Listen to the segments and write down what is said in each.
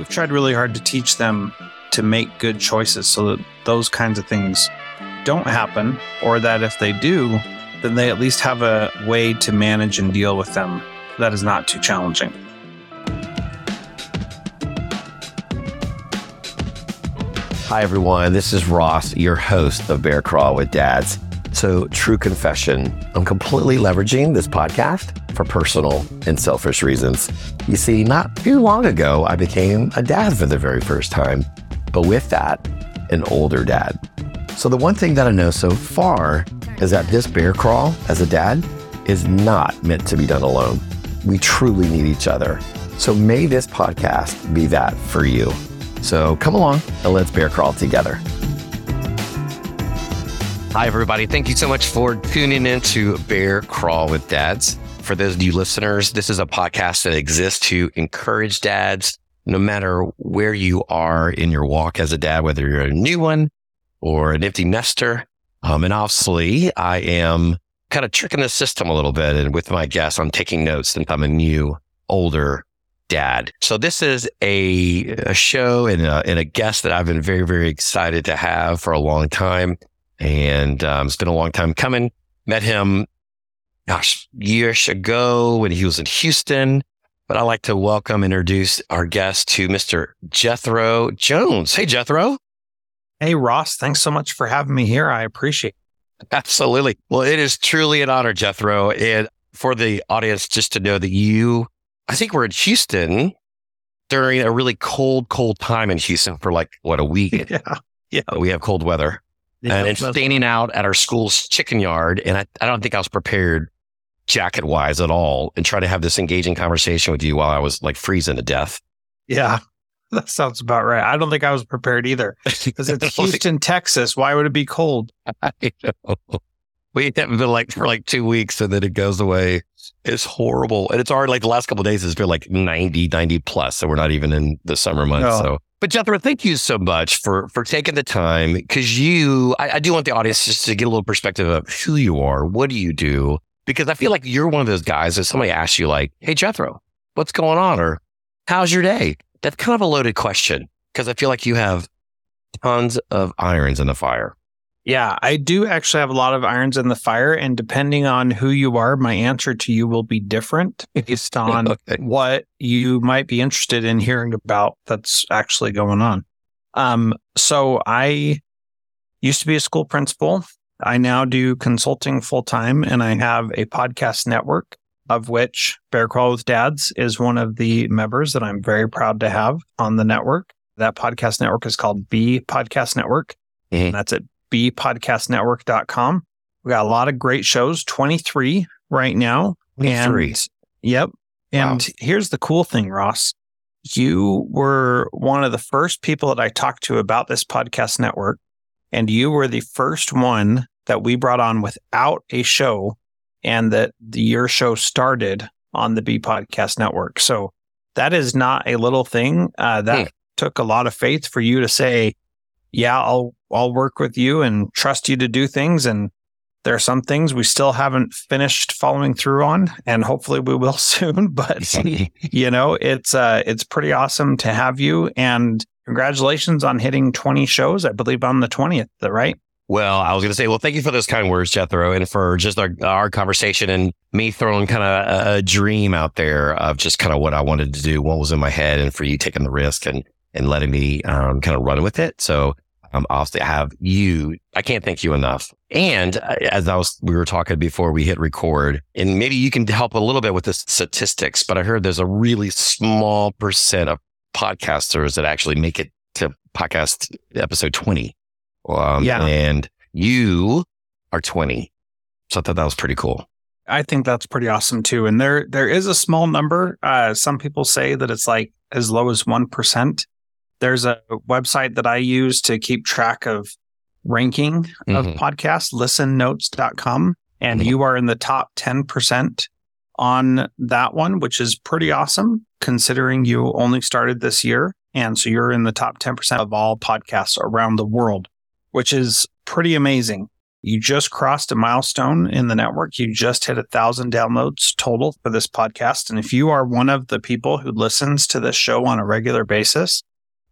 We've tried really hard to teach them to make good choices so that those kinds of things don't happen, or that if they do, then they at least have a way to manage and deal with them that is not too challenging. Hi, everyone. This is Ross, your host of Bear Crawl with Dads. So, true confession, I'm completely leveraging this podcast for personal and selfish reasons. You see, not too long ago, I became a dad for the very first time, but with that, an older dad. So the one thing that I know so far is that this bear crawl as a dad is not meant to be done alone. We truly need each other. So may this podcast be that for you. So come along and let's bear crawl together. Hi, everybody. Thank you so much for tuning in to Bear Crawl with Dads. For those of you listeners, this is a podcast that exists to encourage dads, no matter where you are in your walk as a dad, whether you're a new one or an empty nester. And obviously, I am kind of tricking the system a little bit. And with my guests, I'm taking notes since I'm a new, older dad. So this is a show and a guest that I've been very, very excited to have for a long time. And it's been a long time coming. Met him, years ago when he was in Houston. But I'd like to welcome, introduce our guest to Mr. Jethro Jones. Hey, Jethro. Hey, Ross. Thanks so much for having me here. I appreciate it. Absolutely. Well, it is truly an honor, Jethro. And for the audience, just to know that I think we're in Houston during a really cold time in Houston for like, what, a week? Yeah. We have cold weather. And standing out at our school's chicken yard, and I don't think I was prepared jacket-wise at all, and trying to have this engaging conversation with you while I was like freezing to death. Yeah, that sounds about right. I don't think I was prepared either, because it's Houston, Texas. Why would it be cold? I know. We haven't been like for like 2 weeks, and then it goes away. It's horrible. And it's already like the last couple of days, it's been like 90 plus. So we're not even in the summer months. No. So. But Jethro, thank you so much for taking the time, because I do want the audience just to get a little perspective of who you are, what do you do? Because I feel like you're one of those guys that somebody asks you like, hey, Jethro, what's going on? Or how's your day? That's kind of a loaded question, because I feel like you have tons of irons in the fire. Yeah, I do actually have a lot of irons in the fire. And depending on who you are, my answer to you will be different based on what you might be interested in hearing about that's actually going on. So I used to be a school principal. I now do consulting full time, and I have a podcast network, of which Bear Crawl with Dads is one of the members that I'm very proud to have on the network. That podcast network is called Be Podcast Network. Mm-hmm. And that's it. bepodcastnetwork.com. We got a lot of great shows, 23 right now. 23. Yep. And wow. Here's the cool thing, Ross. You were one of the first people that I talked to about this podcast network, and you were the first one that we brought on without a show, and that your show started on the Be Podcast Network. So that is not a little thing. That took a lot of faith for you to say, yeah, I'll work with you and trust you to do things. And there are some things we still haven't finished following through on, and hopefully we will soon. But, it's pretty awesome to have you. And congratulations on hitting 20 shows, I believe, on the 20th, right? Well, I was going to say, thank you for those kind words, Jethro, and for just our conversation and me throwing kind of a dream out there of just kind of what I wanted to do, what was in my head, and for you taking the risk and letting me kind of run with it. So obviously I can't thank you enough. And as we were talking before we hit record, and maybe you can help a little bit with the statistics, but I heard there's a really small percent of podcasters that actually make it to podcast episode 20. And you are 20. So I thought that was pretty cool. I think that's pretty awesome too. And there is a small number. Some people say that it's like as low as 1%. There's a website that I use to keep track of ranking of podcasts, ListenNotes.com. And you are in the top 10% on that one, which is pretty awesome considering you only started this year. And so you're in the top 10% of all podcasts around the world, which is pretty amazing. You just crossed a milestone in the network. You just hit 1,000 downloads total for this podcast. And if you are one of the people who listens to this show on a regular basis,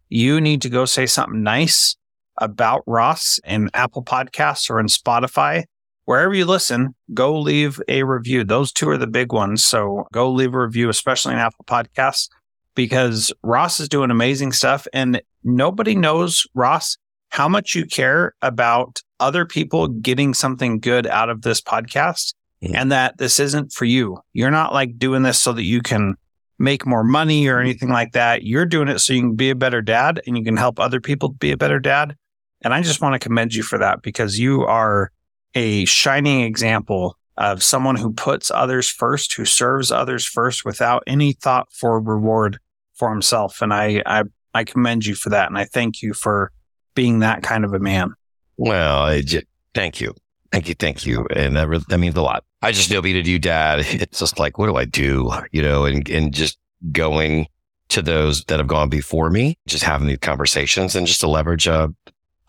you need to go say something nice about Ross in Apple Podcasts or in Spotify. Wherever you listen, go leave a review. Those two are the big ones. So go leave a review, especially in Apple Podcasts, because Ross is doing amazing stuff. And nobody knows, Ross, how much you care about other people getting something good out of this podcast, and that this isn't for you. You're not like doing this so that you can make more money or anything like that. You're doing it so you can be a better dad and you can help other people be a better dad. And I just want to commend you for that, because you are a shining example of someone who puts others first, who serves others first without any thought for reward for himself. And I commend you for that. And I thank you for being that kind of a man. Well, thank you. Thank you. And that means a lot. I just know being a new dad, it's just like, what do I do? You know, and just going to those that have gone before me, just having these conversations and just to leverage a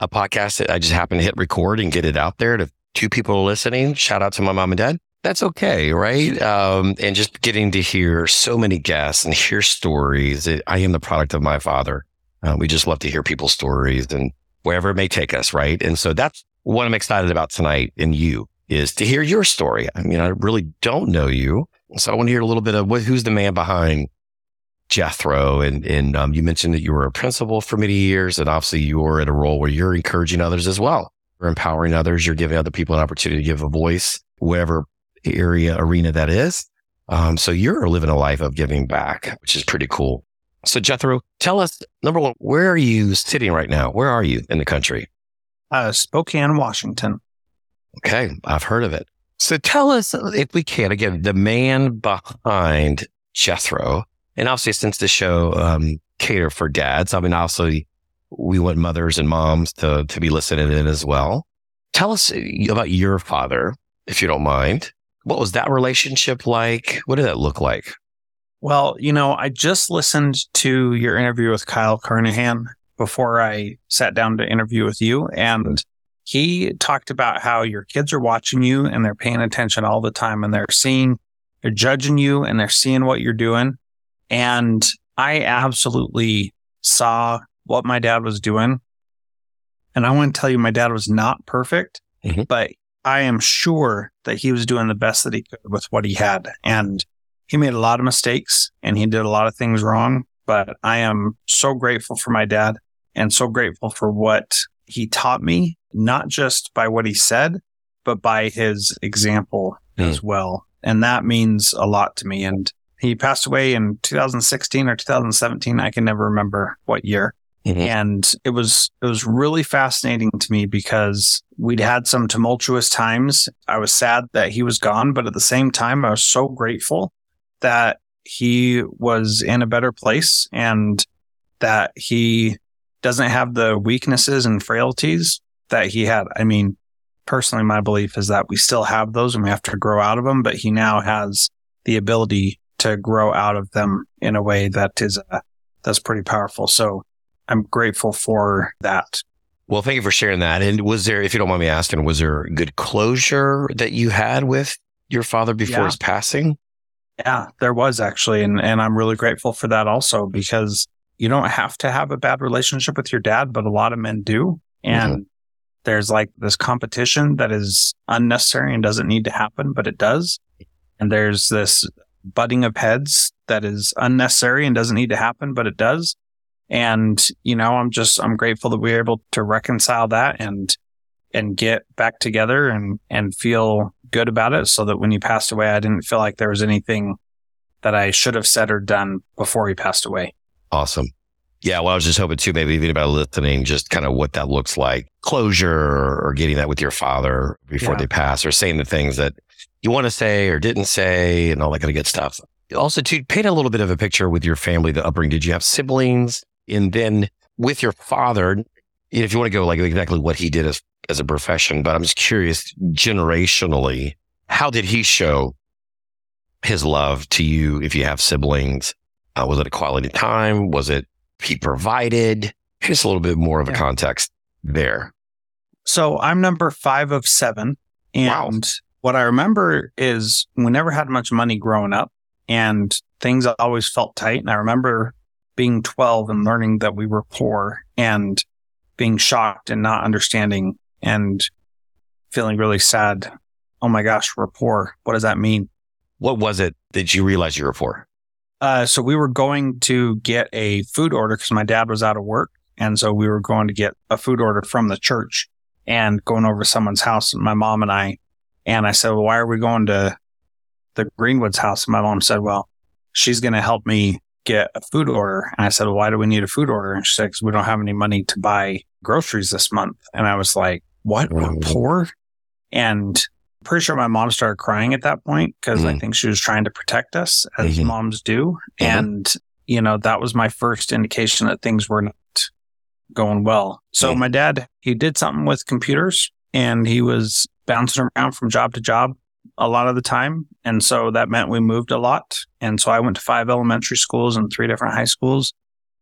podcast that I just happen to hit record and get it out there to two people listening. Shout out to my mom and dad. That's okay, right? And just getting to hear so many guests and hear stories. I am the product of my father. We just love to hear people's stories and wherever it may take us, right? And so that's what I'm excited about tonight and you is to hear your story. I mean, I really don't know you. So I want to hear a little bit of who's the man behind Jethro. And you mentioned that you were a principal for many years, and obviously you were in a role where you're encouraging others as well. You're empowering others. You're giving other people an opportunity to give a voice, whatever arena that is. So you're living a life of giving back, which is pretty cool. So Jethro, tell us, number one, where are you sitting right now? Where are you in the country? Spokane, Washington. Okay, I've heard of it. So tell us, if we can, again, the man behind Jethro. And obviously, since the show cater for dads, I mean, obviously, we want mothers and moms to be listening in as well. Tell us about your father, if you don't mind. What was that relationship like? What did that look like? Well, you know, I just listened to your interview with Kyle Carnahan before I sat down to interview with you. And he talked about how your kids are watching you and they're paying attention all the time, and they're judging you and they're seeing what you're doing. And I absolutely saw what my dad was doing. And I want to tell you, my dad was not perfect, but I am sure that he was doing the best that he could with what he had. And he made a lot of mistakes and he did a lot of things wrong, but I am so grateful for my dad and so grateful for what he taught me, not just by what he said, but by his example as well. And that means a lot to me. And he passed away in 2016 or 2017. I can never remember what year. And it was really fascinating to me because we'd had some tumultuous times. I was sad that he was gone, but at the same time, I was so grateful that he was in a better place and that he doesn't have the weaknesses and frailties that he had. I mean, personally, my belief is that we still have those and we have to grow out of them, but he now has the ability to grow out of them in a way that is that's pretty powerful. So I'm grateful for that. Well, thank you for sharing that. And was there, if you don't mind me asking, was there good closure that you had with your father before his passing? Yeah, there was actually. And I'm really grateful for that also, because you don't have to have a bad relationship with your dad, but a lot of men do. And there's like this competition that is unnecessary and doesn't need to happen, but it does. And there's this butting of heads that is unnecessary and doesn't need to happen, but it does. And, you know, I'm grateful that we were able to reconcile that and get back together and feel good about it, so that when he passed away, I didn't feel like there was anything that I should have said or done before he passed away. Awesome. Yeah. Well, I was just hoping too, maybe even about listening, just kind of what that looks like, closure or getting that with your father before they pass, or saying the things that you want to say or didn't say and all that kind of good stuff. Also to paint a little bit of a picture with your family, the upbringing, did you have siblings? And then with your father, if you want to go like exactly what he did as a profession, but I'm just curious, generationally, how did he show his love to you if you have siblings? Was it a quality time? Was it he provided? Just a little bit more of a context there. So I'm number 5 of 7. And what I remember is we never had much money growing up and things always felt tight. And I remember being 12 and learning that we were poor and being shocked and not understanding and feeling really sad. Oh my gosh, we're poor. What does that mean? What was it that you realized you were poor? So we were going to get a food order because my dad was out of work. And so we were going to get a food order from the church and going over to someone's house, my mom and I said, well, why are we going to the Greenwoods house? And my mom said, well, she's going to help me get a food order. And I said, well, why do we need a food order? And she said, because we don't have any money to buy groceries this month. And I was like, what? We're poor? And pretty sure my mom started crying at that point because I think she was trying to protect us as moms do. And, you know, that was my first indication that things were not going well. So my dad, he did something with computers and he was bouncing around from job to job a lot of the time. And so that meant we moved a lot. And so I went to 5 elementary schools and 3 different high schools.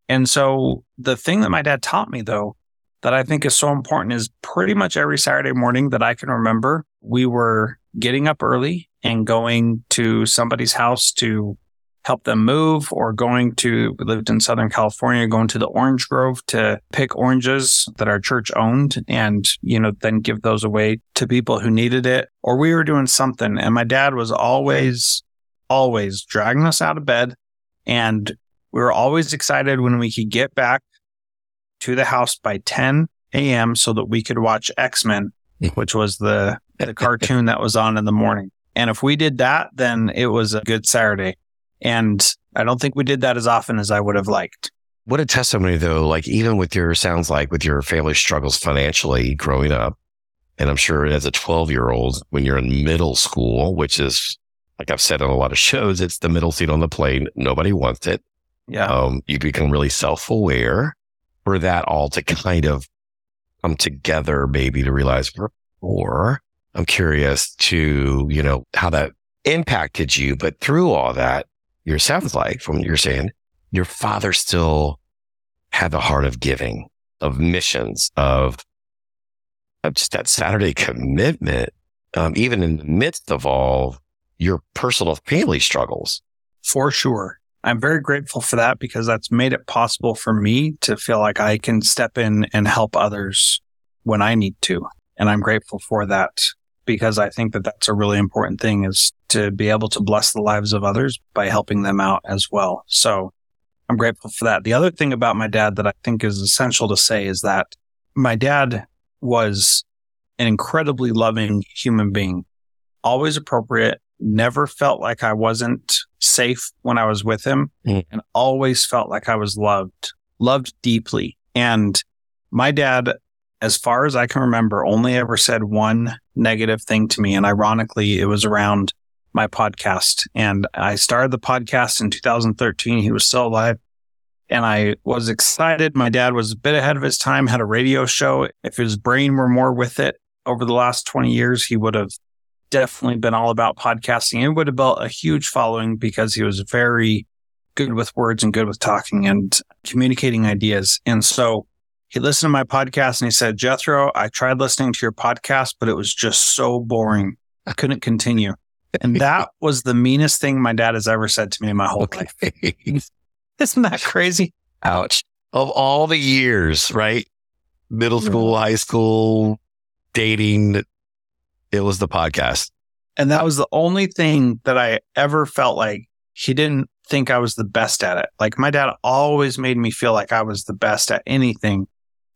And so the thing that my dad taught me, though, that I think is so important is pretty much every Saturday morning that I can remember, we were getting up early and going to somebody's house to help them move or we lived in Southern California, going to the orange grove to pick oranges that our church owned and, you know, then give those away to people who needed it. Or we were doing something. And my dad was always dragging us out of bed. And we were always excited when we could get back to the house by 10 a.m. so that we could watch X-Men, which was the cartoon that was on in the morning. And if we did that, then it was a good Saturday. And I don't think we did that as often as I would have liked. What a testimony, though, like even with your, sounds like with your family struggles financially growing up, and I'm sure as a 12-year-old, when you're in middle school, which is, like I've said on a lot of shows, it's the middle seat on the plane. Nobody wants it. Yeah. You become really self-aware for that all to kind of come together, maybe to realize we're poor. I'm curious to, you know, how that impacted you. But through all that, it sounds like from what you're saying, your father still had the heart of giving, of missions, of just that Saturday commitment, even in the midst of all your personal family struggles. For sure. I'm very grateful for that because that's made it possible for me to feel like I can step in and help others when I need to. And I'm grateful for that because I think that that's a really important thing is to be able to bless the lives of others by helping them out as well. So I'm grateful for that. The other thing about my dad that I think is essential to say is that my dad was an incredibly loving human being, always appropriate, never felt like I wasn't safe when I was with him, and always felt like I was loved deeply. And my dad, as far as I can remember, only ever said one negative thing to me. And ironically, it was around my podcast. And I started the podcast in 2013. He was still alive. And I was excited. My dad was a bit ahead of his time, had a radio show. If his brain were more with it over the last 20 years, he would have definitely been all about podcasting. It would have built a huge following because he was very good with words and good with talking and communicating ideas. And so he listened to my podcast and he said, Jethro, I tried listening to your podcast, but it was just so boring. I couldn't continue. And that was the meanest thing my dad has ever said to me in my whole life. Isn't that crazy? Ouch. Of all the years, right? Middle school, high school, dating, it was the podcast. And that was the only thing that I ever felt like he didn't think I was the best at it. Like my dad always made me feel like I was the best at anything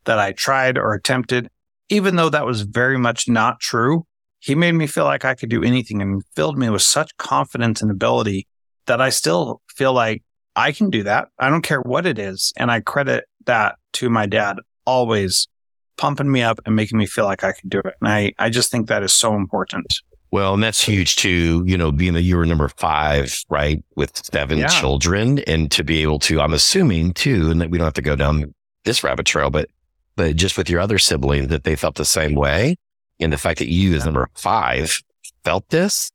that I tried or attempted, even though that was very much not true. He made me feel like I could do anything and filled me with such confidence and ability that I still feel like I can do that. I don't care what it is. And I credit that to my dad always pumping me up and making me feel like I can do it. And I just think that is so important. Well, and that's huge too, you know, being that you were number 5, right, with 7 children and to be able to, I'm assuming too, and that we don't have to go down this rabbit trail, but just with your other siblings that they felt the same way. And the fact that you as number 5 felt this,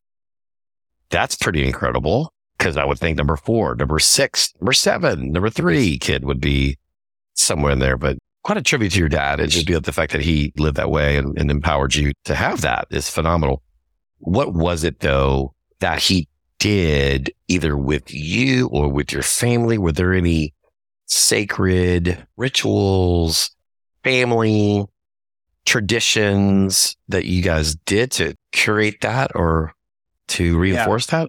that's pretty incredible. Because I would think number 4, number 6, number 7, number 3 kid would be somewhere in there. But quite a tribute to your dad, and just be the fact that he lived that way and empowered you to have that is phenomenal. What was it though that he did either with you or with your family? Were there any sacred rituals, family traditions that you guys did to curate that or to reinforce that?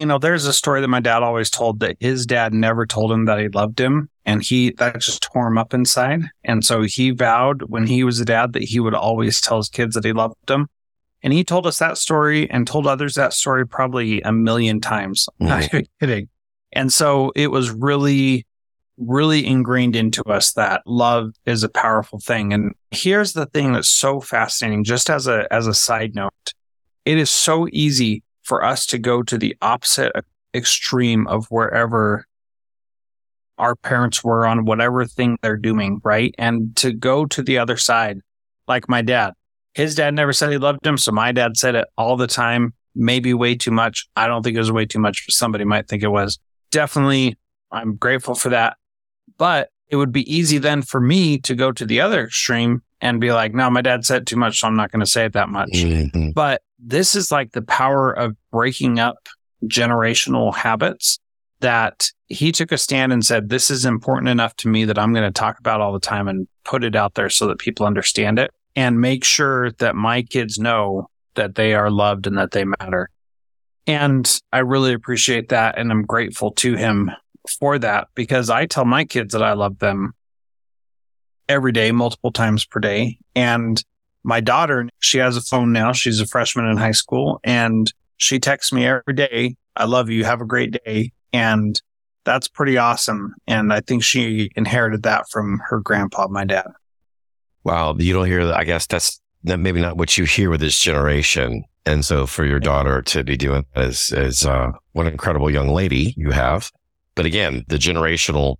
You know, there's a story that my dad always told that his dad never told him that he loved him, and that just tore him up inside. And so he vowed when he was a dad that he would always tell his kids that he loved them. And he told us that story and told others that story probably 1 million times. I'm not even kidding. And so it was really, really ingrained into us that love is a powerful thing. And here's the thing that's so fascinating, just as a side note, it is so easy for us to go to the opposite extreme of wherever our parents were on whatever thing they're doing, right? And to go to the other side, like my dad. His dad never said he loved him, so my dad said it all the time, maybe way too much. I don't think it was way too much, but somebody might think it was. Definitely, I'm grateful for that. But it would be easy then for me to go to the other extreme and be like, no, my dad said too much, so I'm not going to say it that much. Mm-hmm. But this is like the power of breaking up generational habits, that he took a stand and said, this is important enough to me that I'm going to talk about all the time and put it out there so that people understand it. And make sure that my kids know that they are loved and that they matter. And I really appreciate that. And I'm grateful to him for that, because I tell my kids that I love them every day, multiple times per day. And my daughter, she has a phone now. She's a freshman in high school. And she texts me every day, I love you. Have a great day. And that's pretty awesome. And I think she inherited that from her grandpa, my dad. Wow, you don't hear that. I guess that's maybe not what you hear with this generation. And so for your daughter to be doing that is what an incredible young lady you have. But again, the generational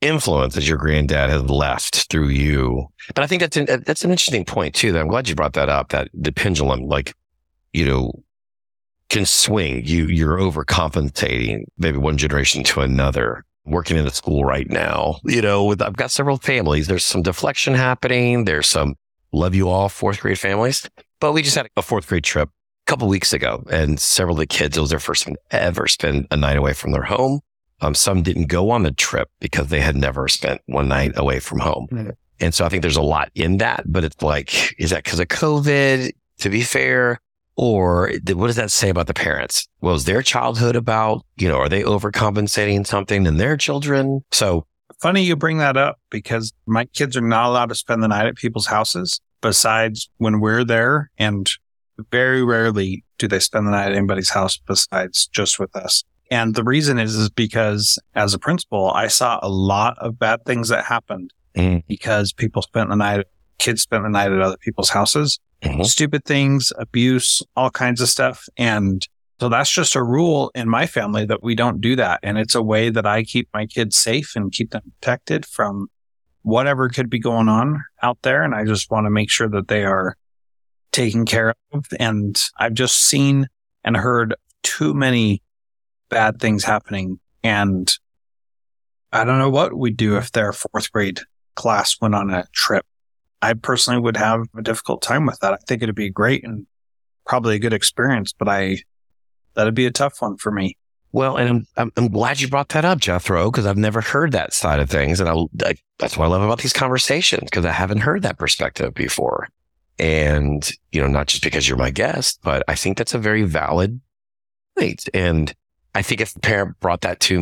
influence that your granddad has left through you. But I think that's an interesting point too, that I'm glad you brought that up, that the pendulum, like, you know, can swing. You're overcompensating maybe one generation to another. Working in a school right now, you know, I've got several families. There's some deflection happening. There's some love you all 4th grade families. But we just had a 4th grade trip a couple of weeks ago, and several of the kids, it was their first time to ever spend a night away from their home. Some didn't go on the trip because they had never spent one night away from home. Mm-hmm. And so I think there's a lot in that, but it's like, is that because of COVID, to be fair? Or what does that say about the parents? What was their childhood about? You know, are they overcompensating something in their children? So funny you bring that up, because my kids are not allowed to spend the night at people's houses besides when we're there. And very rarely do they spend the night at anybody's house besides just with us. And the reason is because as a principal, I saw a lot of bad things that happened because kids spent the night at other people's houses. Mm-hmm. Stupid things, abuse, all kinds of stuff. And so that's just a rule in my family that we don't do that. And it's a way that I keep my kids safe and keep them protected from whatever could be going on out there. And I just want to make sure that they are taken care of. And I've just seen and heard too many bad things happening. And I don't know what we'd do if their 4th grade class went on a trip. I personally would have a difficult time with that. I think it'd be great and probably a good experience, but that'd be a tough one for me. Well, and I'm glad you brought that up, Jethro, because I've never heard that side of things. And I that's what I love about these conversations, because I haven't heard that perspective before. And, you know, not just because you're my guest, but I think that's a very valid point. And I think if the parent brought that to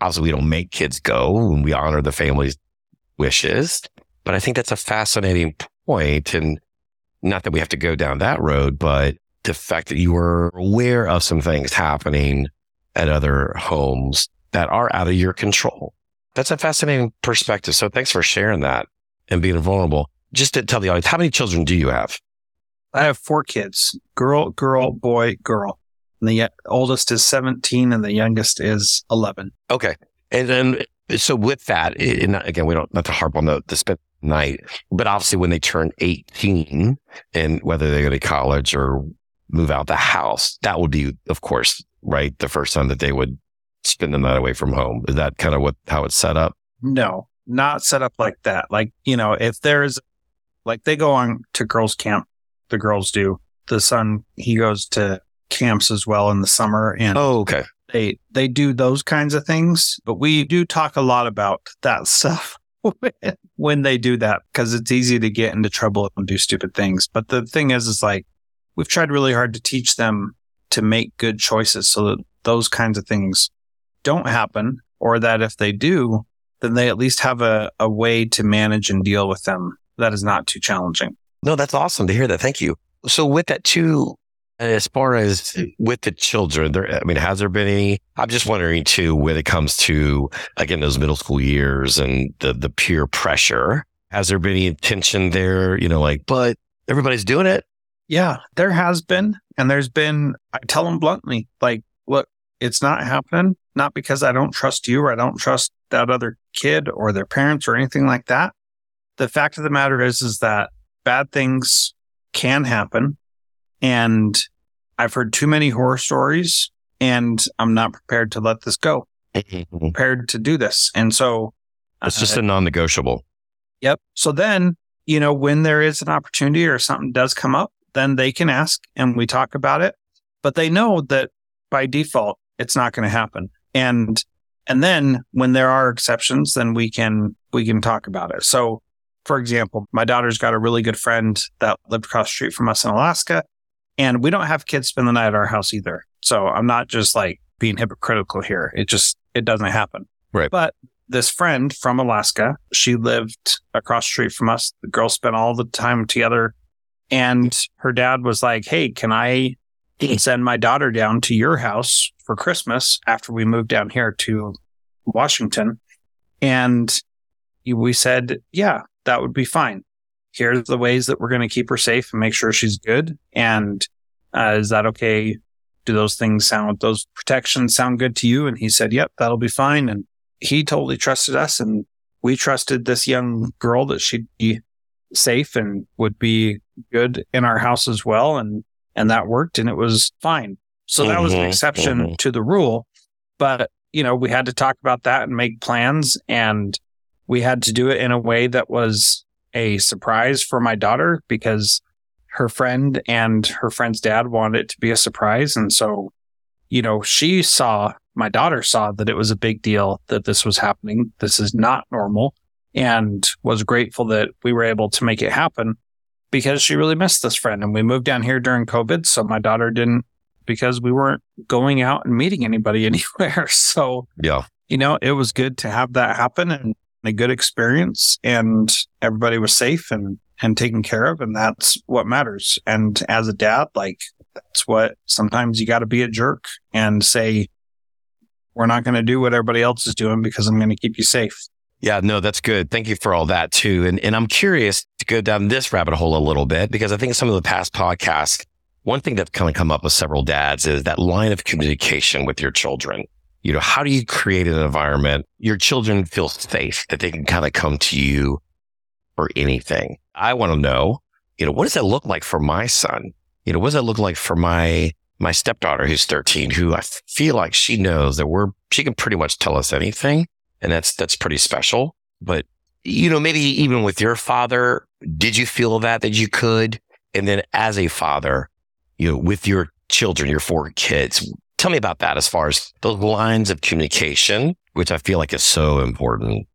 obviously we don't make kids go, and we honor the family's wishes. But I think that's a fascinating point, and not that we have to go down that road, but the fact that you were aware of some things happening at other homes that are out of your control. That's a fascinating perspective. So thanks for sharing that and being vulnerable. Just to tell the audience, how many children do you have? I have 4 kids, girl, boy, girl. And the oldest is 17 and the youngest is 11. Okay. And then, so with that, and again, we don't have to harp on the spend night, but obviously when they turn 18 and whether they go to college or move out the house, that would be, of course, right, the first time that they would spend the night away from home. Is that kind of how it's set up? No, not set up like that. Like, you know, if there's, like, they go on to girls' camp, the girls do. The son, he goes to camps as well in the summer. And they do those kinds of things. But we do talk a lot about that stuff when they do that, because it's easy to get into trouble and do stupid things. But the thing is like, we've tried really hard to teach them to make good choices so that those kinds of things don't happen, or that if they do, then they at least have a way to manage and deal with them that is not too challenging. No, that's awesome to hear that. Thank you. So with that too, as far as with the children, has there been any, I'm just wondering too, when it comes to, again, those middle school years and the peer pressure, has there been any tension there, but everybody's doing it? Yeah, there has been. And there's been, I tell them bluntly, like, look, it's not happening, not because I don't trust you or I don't trust that other kid or their parents or anything like that. The fact of the matter is that bad things can happen. And I've heard too many horror stories, and I'm not prepared to let this go. Prepared to do this. And so it's just a non-negotiable. Yep. So then, when there is an opportunity or something does come up, then they can ask and we talk about it. But they know that by default, it's not going to happen. And then when there are exceptions, then we can talk about it. So, for example, my daughter's got a really good friend that lived across the street from us in Alaska, and we don't have kids spend the night at our house either. So I'm not just like being hypocritical here. It doesn't happen. Right. But this friend from Alaska, she lived across the street from us. The girls spent all the time together, and her dad was like, hey, can I send my daughter down to your house for Christmas after we moved down here to Washington? And we said, yeah, that would be fine. Here are the ways that we're going to keep her safe and make sure she's good. And is that okay? Do those protections sound good to you? And he said, yep, that'll be fine. And he totally trusted us. And we trusted this young girl that she'd be safe and would be good in our house as well. And that worked, and it was fine. So that was an exception to the rule. But, we had to talk about that and make plans, and we had to do it in a way that was a surprise for my daughter, because her friend and her friend's dad wanted it to be a surprise. And so, my daughter saw that it was a big deal that this was happening. This is not normal, and was grateful that we were able to make it happen, because she really missed this friend. And we moved down here during COVID, so my daughter didn't, because we weren't going out and meeting anybody anywhere. So, yeah, it was good to have that happen, and a good experience, and everybody was safe and taken care of. And that's what matters. And as a dad, that's what, sometimes you got to be a jerk and say, we're not going to do what everybody else is doing because I'm going to keep you safe. Yeah, no, that's good. Thank you for all that too. And I'm curious to go down this rabbit hole a little bit, because I think some of the past podcasts, one thing that's kind of come up with several dads is that line of communication with your children. How do you create an environment your children feel safe, that they can kind of come to you for anything? I want to know, what does that look like for my son? What does that look like for my stepdaughter who's 13, who I feel like she knows that she can pretty much tell us anything. And that's pretty special. But, maybe even with your father, did you feel that you could? And then as a father, with your children, your 4 kids, tell me about that as far as those lines of communication, which I feel like is so important.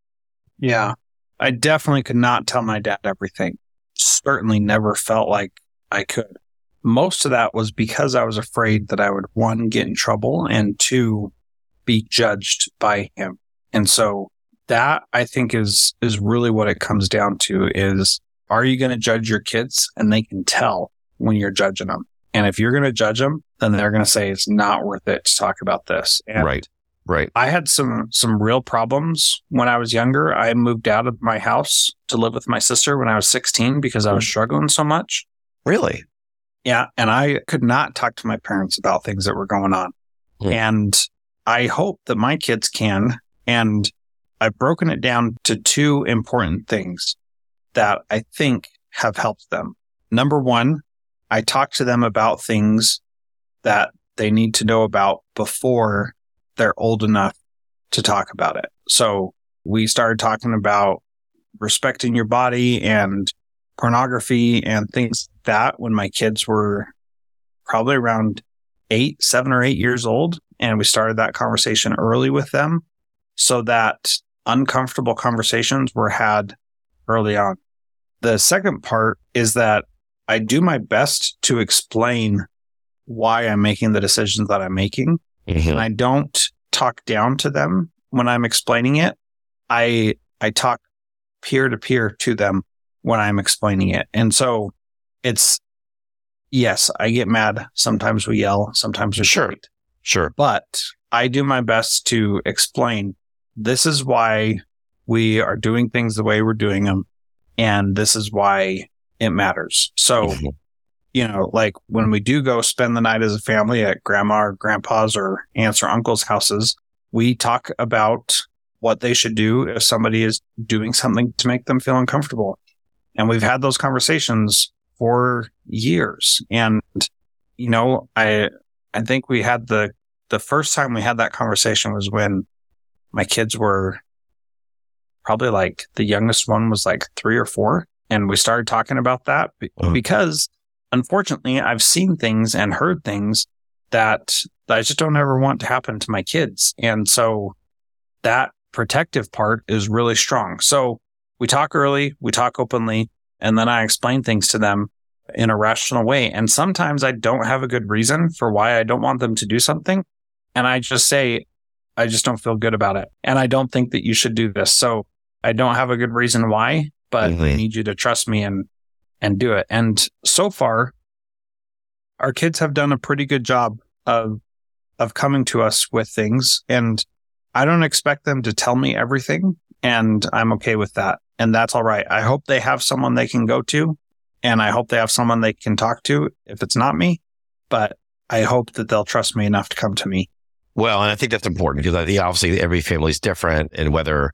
Yeah, I definitely could not tell my dad everything. Certainly never felt like I could. Most of that was because I was afraid that I would, 1, get in trouble, and 2, be judged by him. And so that, I think, is really what it comes down to is, are you going to judge your kids? And they can tell when you're judging them. And if you're going to judge them, then they're going to say it's not worth it to talk about this. And right. I had some real problems when I was younger. I moved out of my house to live with my sister when I was 16 because I was struggling so much. Really? Yeah. And I could not talk to my parents about things that were going on. Mm. And I hope that my kids can. And I've broken it down to 2 important things that I think have helped them. Number 1, I talk to them about things that they need to know about before they're old enough to talk about it. So we started talking about respecting your body and pornography and things like that when my kids were probably around 7 or 8 years old. And we started that conversation early with them so that uncomfortable conversations were had early on. The second part is that I do my best to explain why I'm making the decisions that I'm making. Mm-hmm. And I don't talk down to them when I'm explaining it. I talk peer-to-peer to them when I'm explaining it. And so it's, yes, I get mad. Sometimes we yell. Sometimes we fight. Sure. But I do my best to explain, this is why we are doing things the way we're doing them. And this is why it matters. So, mm-hmm. you know, like when we do go spend the night as a family at grandma or grandpa's or aunts or uncle's houses, we talk about what they should do if somebody is doing something to make them feel uncomfortable. And we've had those conversations for years. And, you know, I think we had the first time we had that conversation was when my kids were probably like the youngest one was like 3 or 4. And we started talking about that because unfortunately I've seen things and heard things that I just don't ever want to happen to my kids. And so that protective part is really strong. So we talk early, we talk openly, and then I explain things to them in a rational way. And sometimes I don't have a good reason for why I don't want them to do something. And I just say, I just don't feel good about it. And I don't think that you should do this. So I don't have a good reason why, but mm-hmm. I need you to trust me and do it. And so far, our kids have done a pretty good job of coming to us with things. And I don't expect them to tell me everything. And I'm okay with that. And that's all right. I hope they have someone they can go to. And I hope they have someone they can talk to if it's not me, but I hope that they'll trust me enough to come to me. Well, and I think that's important because obviously every family is different, and whether,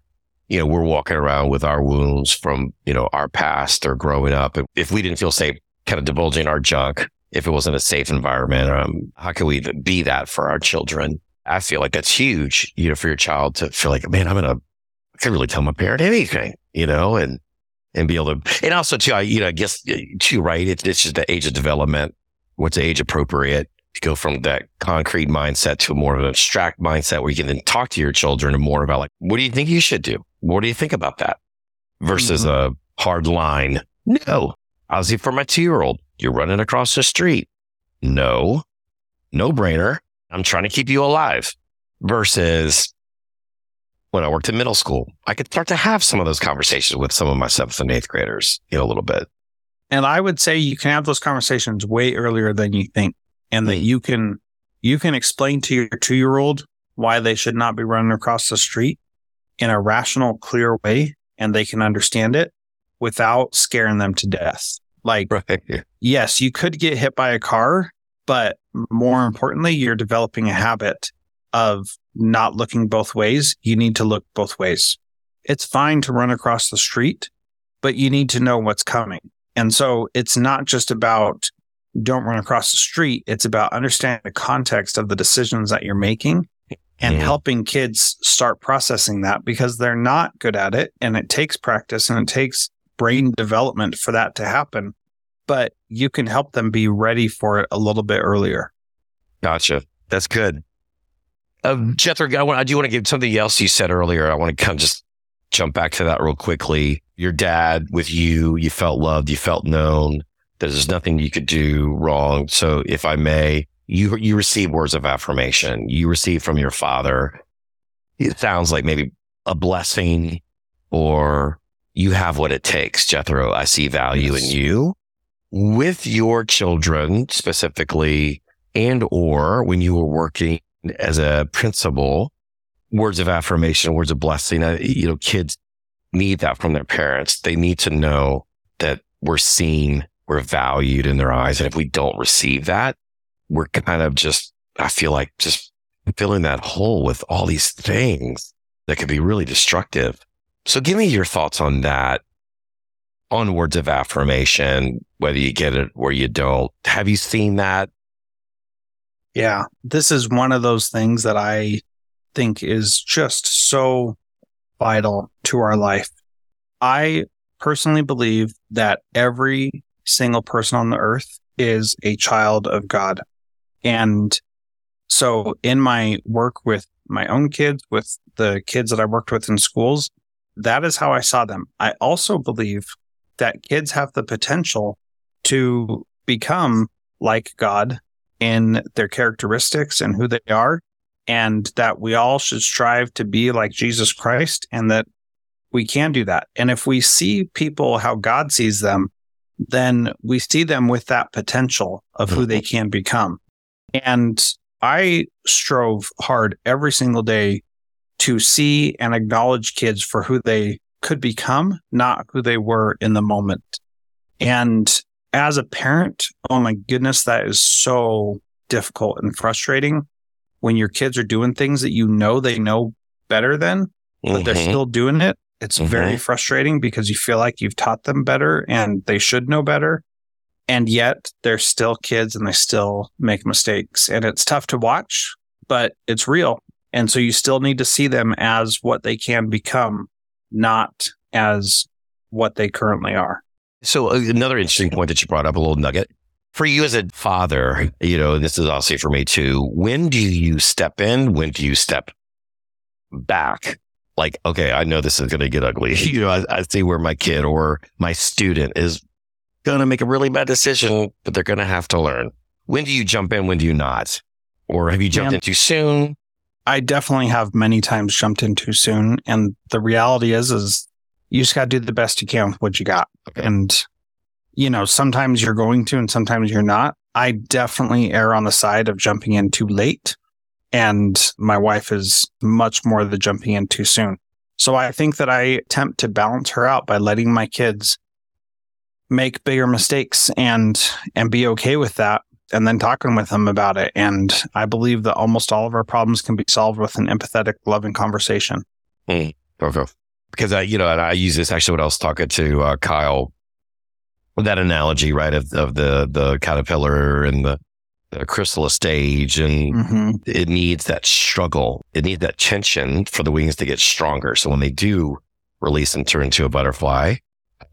you know, we're walking around with our wounds from, you know, our past or growing up, if we didn't feel safe kind of divulging our junk, if it wasn't a safe environment, how can we be that for our children? I feel like that's huge, you know, for your child to feel like, man, I can really tell my parent anything, you know, and be able to, and also too, I guess too, right? It's just the age of development. What's age appropriate to go from that concrete mindset to more of an abstract mindset where you can then talk to your children and more about like, what do you think you should do? What do you think about that? Versus mm-hmm. a hard line. No, obviously for my 2-year-old, you're running across the street. No brainer. I'm trying to keep you alive. Versus when I worked in middle school, I could start to have some of those conversations with some of my 7th and 8th graders in a little bit. And I would say you can have those conversations way earlier than you think, and that you can explain to your 2-year-old why they should not be running across the street in a rational, clear way, and they can understand it without scaring them to death. Like, right. Yes, you could get hit by a car, but more importantly, you're developing a habit of not looking both ways. You need to look both ways. It's fine to run across the street, but you need to know what's coming. And so it's not just about don't run across the street. It's about understanding the context of the decisions that you're making and helping kids start processing that, because they're not good at it. And it takes practice and it takes brain development for that to happen. But you can help them be ready for it a little bit earlier. Gotcha. That's good. Jethro, I do want to give something else you said earlier. I want to kind of just jump back to that real quickly. Your dad with you felt loved, you felt known. There's nothing you could do wrong. So if I may, you receive words of affirmation. You receive from your father. It sounds like maybe a blessing, or you have what it takes, Jethro. I see value in you. With your children specifically, and or when you were working as a principal, words of affirmation, words of blessing, you know, kids need that from their parents. They need to know that we're seen, we're valued in their eyes. And if we don't receive that, we're kind of just, I feel like just filling that hole with all these things that could be really destructive. So give me your thoughts on that, on words of affirmation, whether you get it or you don't. Have you seen that? Yeah, this is one of those things that I think is just so vital to our life. I personally believe that every single person on the earth is a child of God. And so in my work with my own kids, with the kids that I worked with in schools, that is how I saw them. I also believe that kids have the potential to become like God in their characteristics and who they are, and that we all should strive to be like Jesus Christ, and that we can do that. And if we see people how God sees them, then we see them with that potential of who they can become. And I strove hard every single day to see and acknowledge kids for who they could become, not who they were in the moment. And as a parent, oh my goodness, that is so difficult and frustrating when your kids are doing things that you know they know better than, but they're still doing it. It's very frustrating because you feel like you've taught them better and they should know better. And yet they're still kids and they still make mistakes. And it's tough to watch, but it's real. And so you still need to see them as what they can become, not as what they currently are. So another interesting point that you brought up, a little nugget. For you as a father, you know, this is also for me too. When do you step in? When do you step back? Like, okay, I know this is going to get ugly. You know, I see where my kid or my student is going to make a really bad decision, but they're going to have to learn. When do you jump in? When do you not? Or have you jumped in too soon? I definitely have many times jumped in too soon. And the reality is you just got to do the best you can with what you got. Okay. And, you know, sometimes you're going to, and sometimes you're not. I definitely err on the side of jumping in too late. And my wife is much more the jumping in too soon. So I think that I attempt to balance her out by letting my kids make bigger mistakes and be okay with that. And then talking with them about it. And I believe that almost all of our problems can be solved with an empathetic, loving conversation. Because I, you know, and I use this actually when I was talking to Kyle, that analogy, right, of the caterpillar and the chrysalis stage, and it needs that struggle, it needs that tension for the wings to get stronger. So when they do release and turn into a butterfly,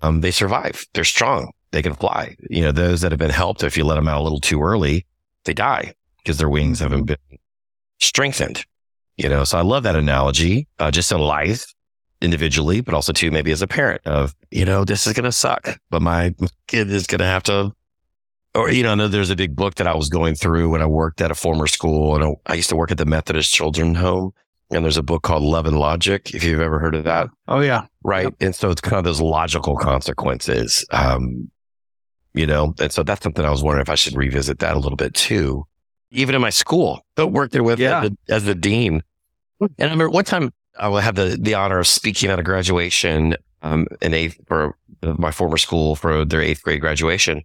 they survive. They're strong. They can fly. You know, those that have been helped, if you let them out a little too early, they die because their wings haven't been strengthened. You know, so I love that analogy, just in life individually, but also too, maybe as a parent of, you know, this is going to suck, but my kid is going to have to, or, you know, I know there's a big book that I was going through when I worked at a former school, and I used to work at the Methodist Children's Home. And there's a book called Love and Logic, if you've ever heard of that. Oh, yeah. Right. Yep. And so it's kind of those logical consequences, you know, and so that's something I was wondering if I should revisit that a little bit too. Even in my school, I worked there with as the dean. And I remember one time I had the honor of speaking at a graduation in eighth, or my former school for their eighth grade graduation.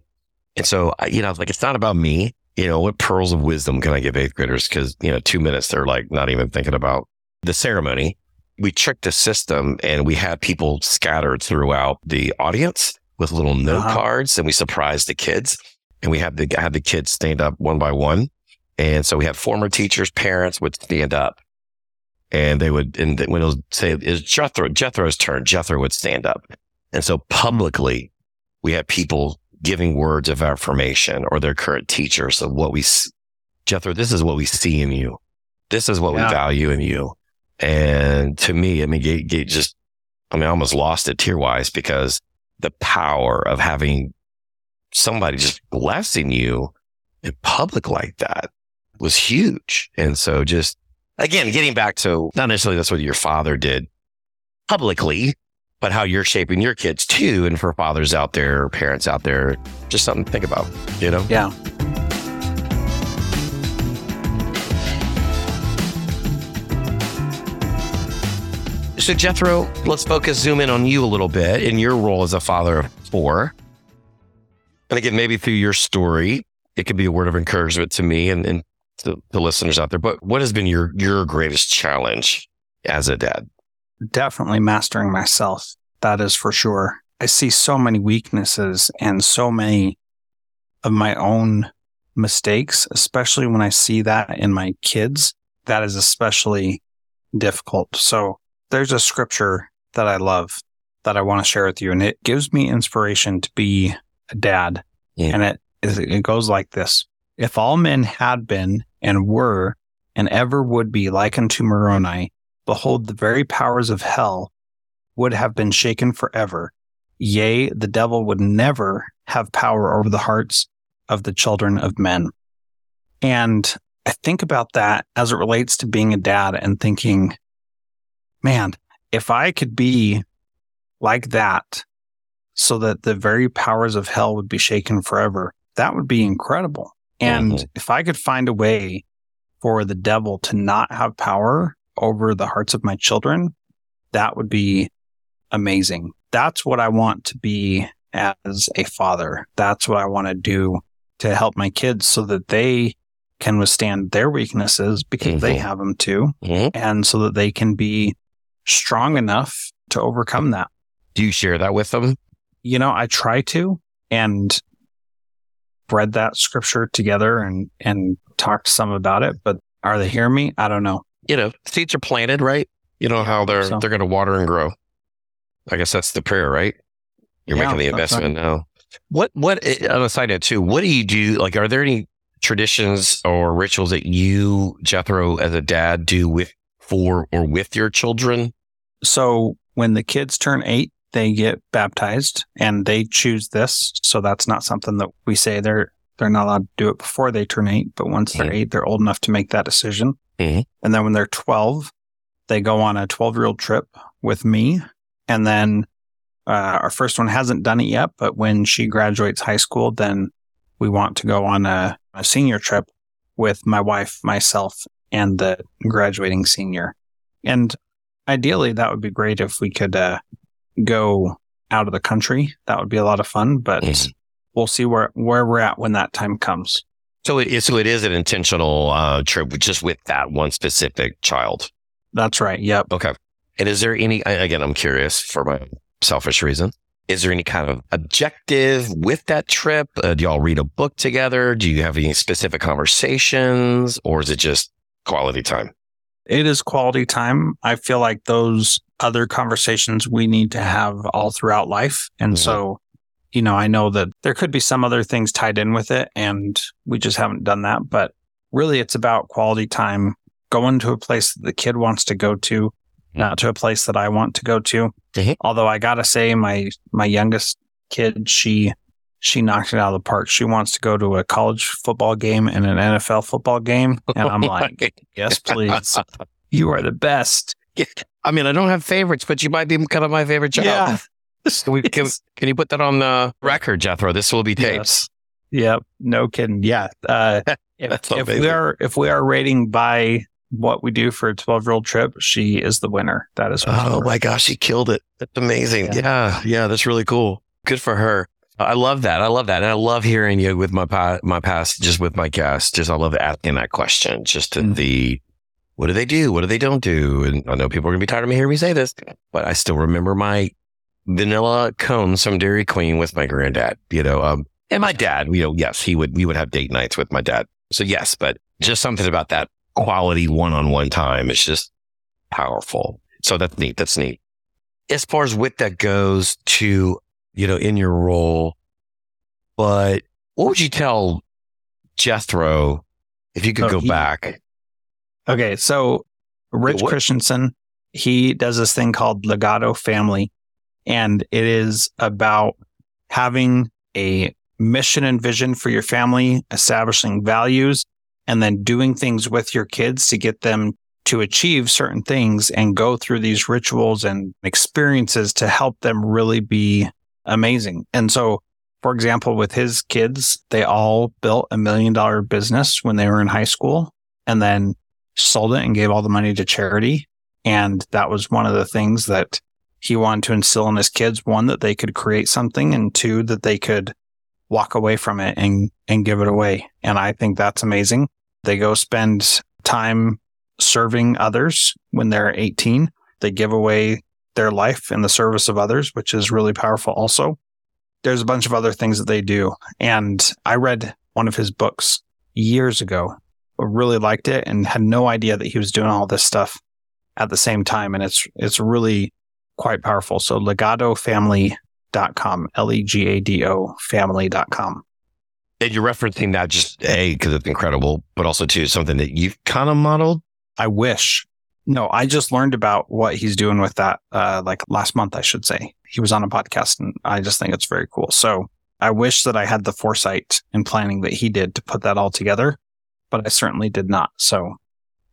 And so, you know, I was like, it's not about me. You know, what pearls of wisdom can I give eighth graders? Because, you know, 2 minutes, they're like not even thinking about the ceremony. We tricked the system and we had people scattered throughout the audience with little note cards, and we surprised the kids, and we had the kids stand up one by one. And so we had former teachers, parents would stand up, and they would, and when it was, say it's Jethro's turn, Jethro would stand up. And so publicly we had people giving words of affirmation or their current teachers of what we, Jethro, this is what we see in you. This is what we value in you. And to me, I mean, I almost lost it tear-wise, because the power of having somebody just blessing you in public like that was huge. And so just, again, getting back to not necessarily that's what your father did publicly, but how you're shaping your kids too. And for fathers out there, parents out there, just something to think about, you know? Yeah. So Jethro, let's zoom in on you a little bit in your role as a father of four. And again, maybe through your story, it could be a word of encouragement to me and to the listeners out there. But what has been your greatest challenge as a dad? Definitely mastering myself. That is for sure. I see so many weaknesses and so many of my own mistakes, especially when I see that in my kids. That is especially difficult. So there's a scripture that I love that I want to share with you, and it gives me inspiration to be a dad. Yeah. And it goes like this. If all men had been and were and ever would be likened to Moroni, behold, the very powers of hell would have been shaken forever. Yea, the devil would never have power over the hearts of the children of men. And I think about that as it relates to being a dad and thinking, man, if I could be like that so that the very powers of hell would be shaken forever, that would be incredible. And if I could find a way for the devil to not have power over the hearts of my children, that would be amazing. That's what I want to be as a father. That's what I want to do to help my kids so that they can withstand their weaknesses, because they have them too, and so that they can be strong enough to overcome that. Do you share that with them? You know, I try to, and read that scripture together and talk to some about it, but are they hearing me? I don't know. You know, seeds are planted, right? You know how they're going to water and grow. I guess that's the prayer, right? You're making the investment now. What on a side note too, what do you do? Like, are there any traditions or rituals that you, Jethro, as a dad, do with your children? So when the kids turn 8, they get baptized, and they choose this. So that's not something that we say. They're not allowed to do it before they turn 8. But once they're 8, they're old enough to make that decision. Mm-hmm. And then when they're 12, they go on a 12-year-old trip with me. And then our first one hasn't done it yet, but when she graduates high school, then we want to go on a senior trip with my wife, myself, and the graduating senior. And ideally, that would be great if we could go out of the country. That would be a lot of fun, but we'll see where we're at when that time comes. So it is an intentional trip just with that one specific child. That's right. Yep. Okay. And is there any, again, I'm curious for my selfish reason, is there any kind of objective with that trip? Do y'all read a book together? Do you have any specific conversations, or is it just quality time? It is quality time. I feel like those other conversations we need to have all throughout life. And so, you know, I know that there could be some other things tied in with it, and we just haven't done that. But really, it's about quality time, going to a place that the kid wants to go to, not to a place that I want to go to. Although I got to say, my youngest kid, she knocked it out of the park. She wants to go to a college football game and an NFL football game. And I'm like, yes, please. You are the best. I mean, I don't have favorites, but you might be kind of my favorite child. Yeah. Can you put that on the record, Jethro? This will be tapes. Yep. No kidding. Yeah. If we are rating by what we do for a 12-year-old trip, she is the winner. That is. Oh my gosh. She killed it. That's amazing. Yeah. That's really cool. Good for her. I love that. And I love hearing you with my past, just with my guests. Just, I love asking that question, just to the, what do they do? What do they don't do? And I know people are going to be tired of me hearing me say this, but I still remember my vanilla cones from Dairy Queen with my granddad, you know, and my dad, you know, yes, we would have date nights with my dad. So yes, but just something about that quality one-on-one time is just powerful. So that's neat. As far as with that goes to, you know, in your role, but what would you tell Jethro if you could go back? Okay. So Rich Christensen, he does this thing called Legado Family, and it is about having a mission and vision for your family, establishing values, and then doing things with your kids to get them to achieve certain things and go through these rituals and experiences to help them really be amazing. And so, for example, with his kids, they all built a $1 million business when they were in high school, and then sold it and gave all the money to charity. And that was one of the things that he wanted to instill in his kids. One, that they could create something, and two, that they could walk away from it and give it away. And I think that's amazing. They go spend time serving others when they're 18. They give away their life in the service of others, which is really powerful also. There's a bunch of other things that they do. And I read one of his books years ago. I really liked it and had no idea that he was doing all this stuff. at the same time. And it's really quite powerful. So legadofamily.com, Legado family.com. And you're referencing that just, A, because it's incredible, but also, two, something that you've kind of modeled? I wish. No, I just learned about what he's doing with that, like last month, I should say. He was on a podcast, and I just think it's very cool. So I wish that I had the foresight and planning that he did to put that all together, but I certainly did not. So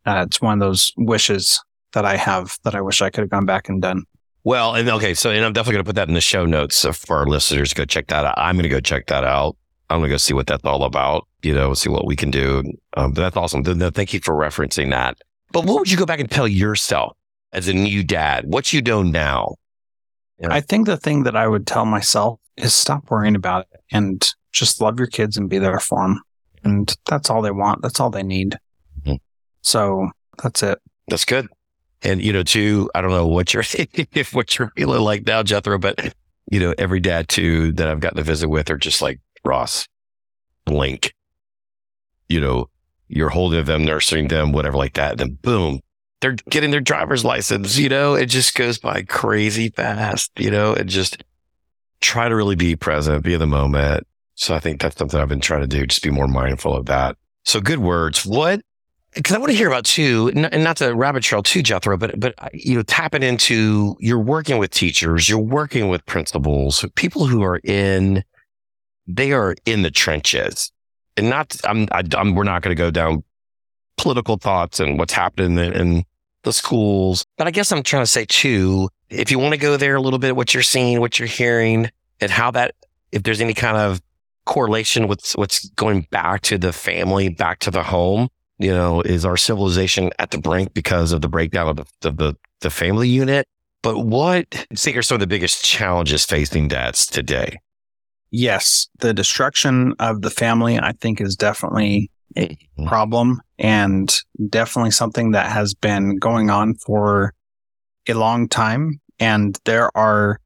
it's one of those wishes that I have that I wish I could have gone back and done. Well, and okay, so and I'm definitely going to put that in the show notes for our listeners. Go check that out. I'm going to go check that out. I'm going to go see what that's all about, you know, see what we can do. But that's awesome. Thank you for referencing that. But what would you go back and tell yourself as a new dad? What you know now? You know? I think the thing that I would tell myself is stop worrying about it and just love your kids and be there for them. And that's all they want. That's all they need. Mm-hmm. So that's it. That's good. And, you know, too, I don't know what you're feeling like now, Jethro, but, you know, every dad, too, that I've gotten to visit with are just like, Ross, blink, you know, you're holding them, nursing them, whatever like that. Then boom, they're getting their driver's license. You know, it just goes by crazy fast, you know, and just try to really be present, be in the moment. So I think that's something I've been trying to do. Just be more mindful of that. So good words. What? Because I want to hear about too, and not to rabbit trail too, Jethro, but you know, tapping into, you're working with teachers, you're working with principals, people who are in. They are in the trenches, and not. We're not going to go down political thoughts and what's happening in the schools. But I guess I'm trying to say too, if you want to go there a little bit, what you're seeing, what you're hearing, and how that, if there's any kind of correlation with what's going back to the family, back to the home. You know, is our civilization at the brink because of the breakdown of the family unit? But what I think are some of the biggest challenges facing dads today? Yes, the destruction of the family, I think, is definitely a problem, and definitely something that has been going on for a long time. And there are